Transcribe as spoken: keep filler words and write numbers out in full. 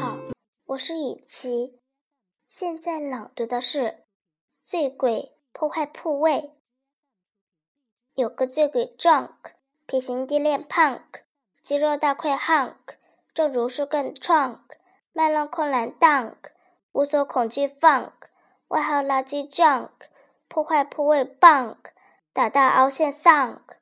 好，我是雨琦。现在朗读的是醉鬼破坏铺位。有个醉鬼 drunk， 品行低劣 punk， 肌肉大块 hunk， 正如树根 trunk， 麦浪空篮 dunk， 无所恐惧 funk， 外号垃圾 junk， 破坏铺位 bunk， 打大凹陷 sunk。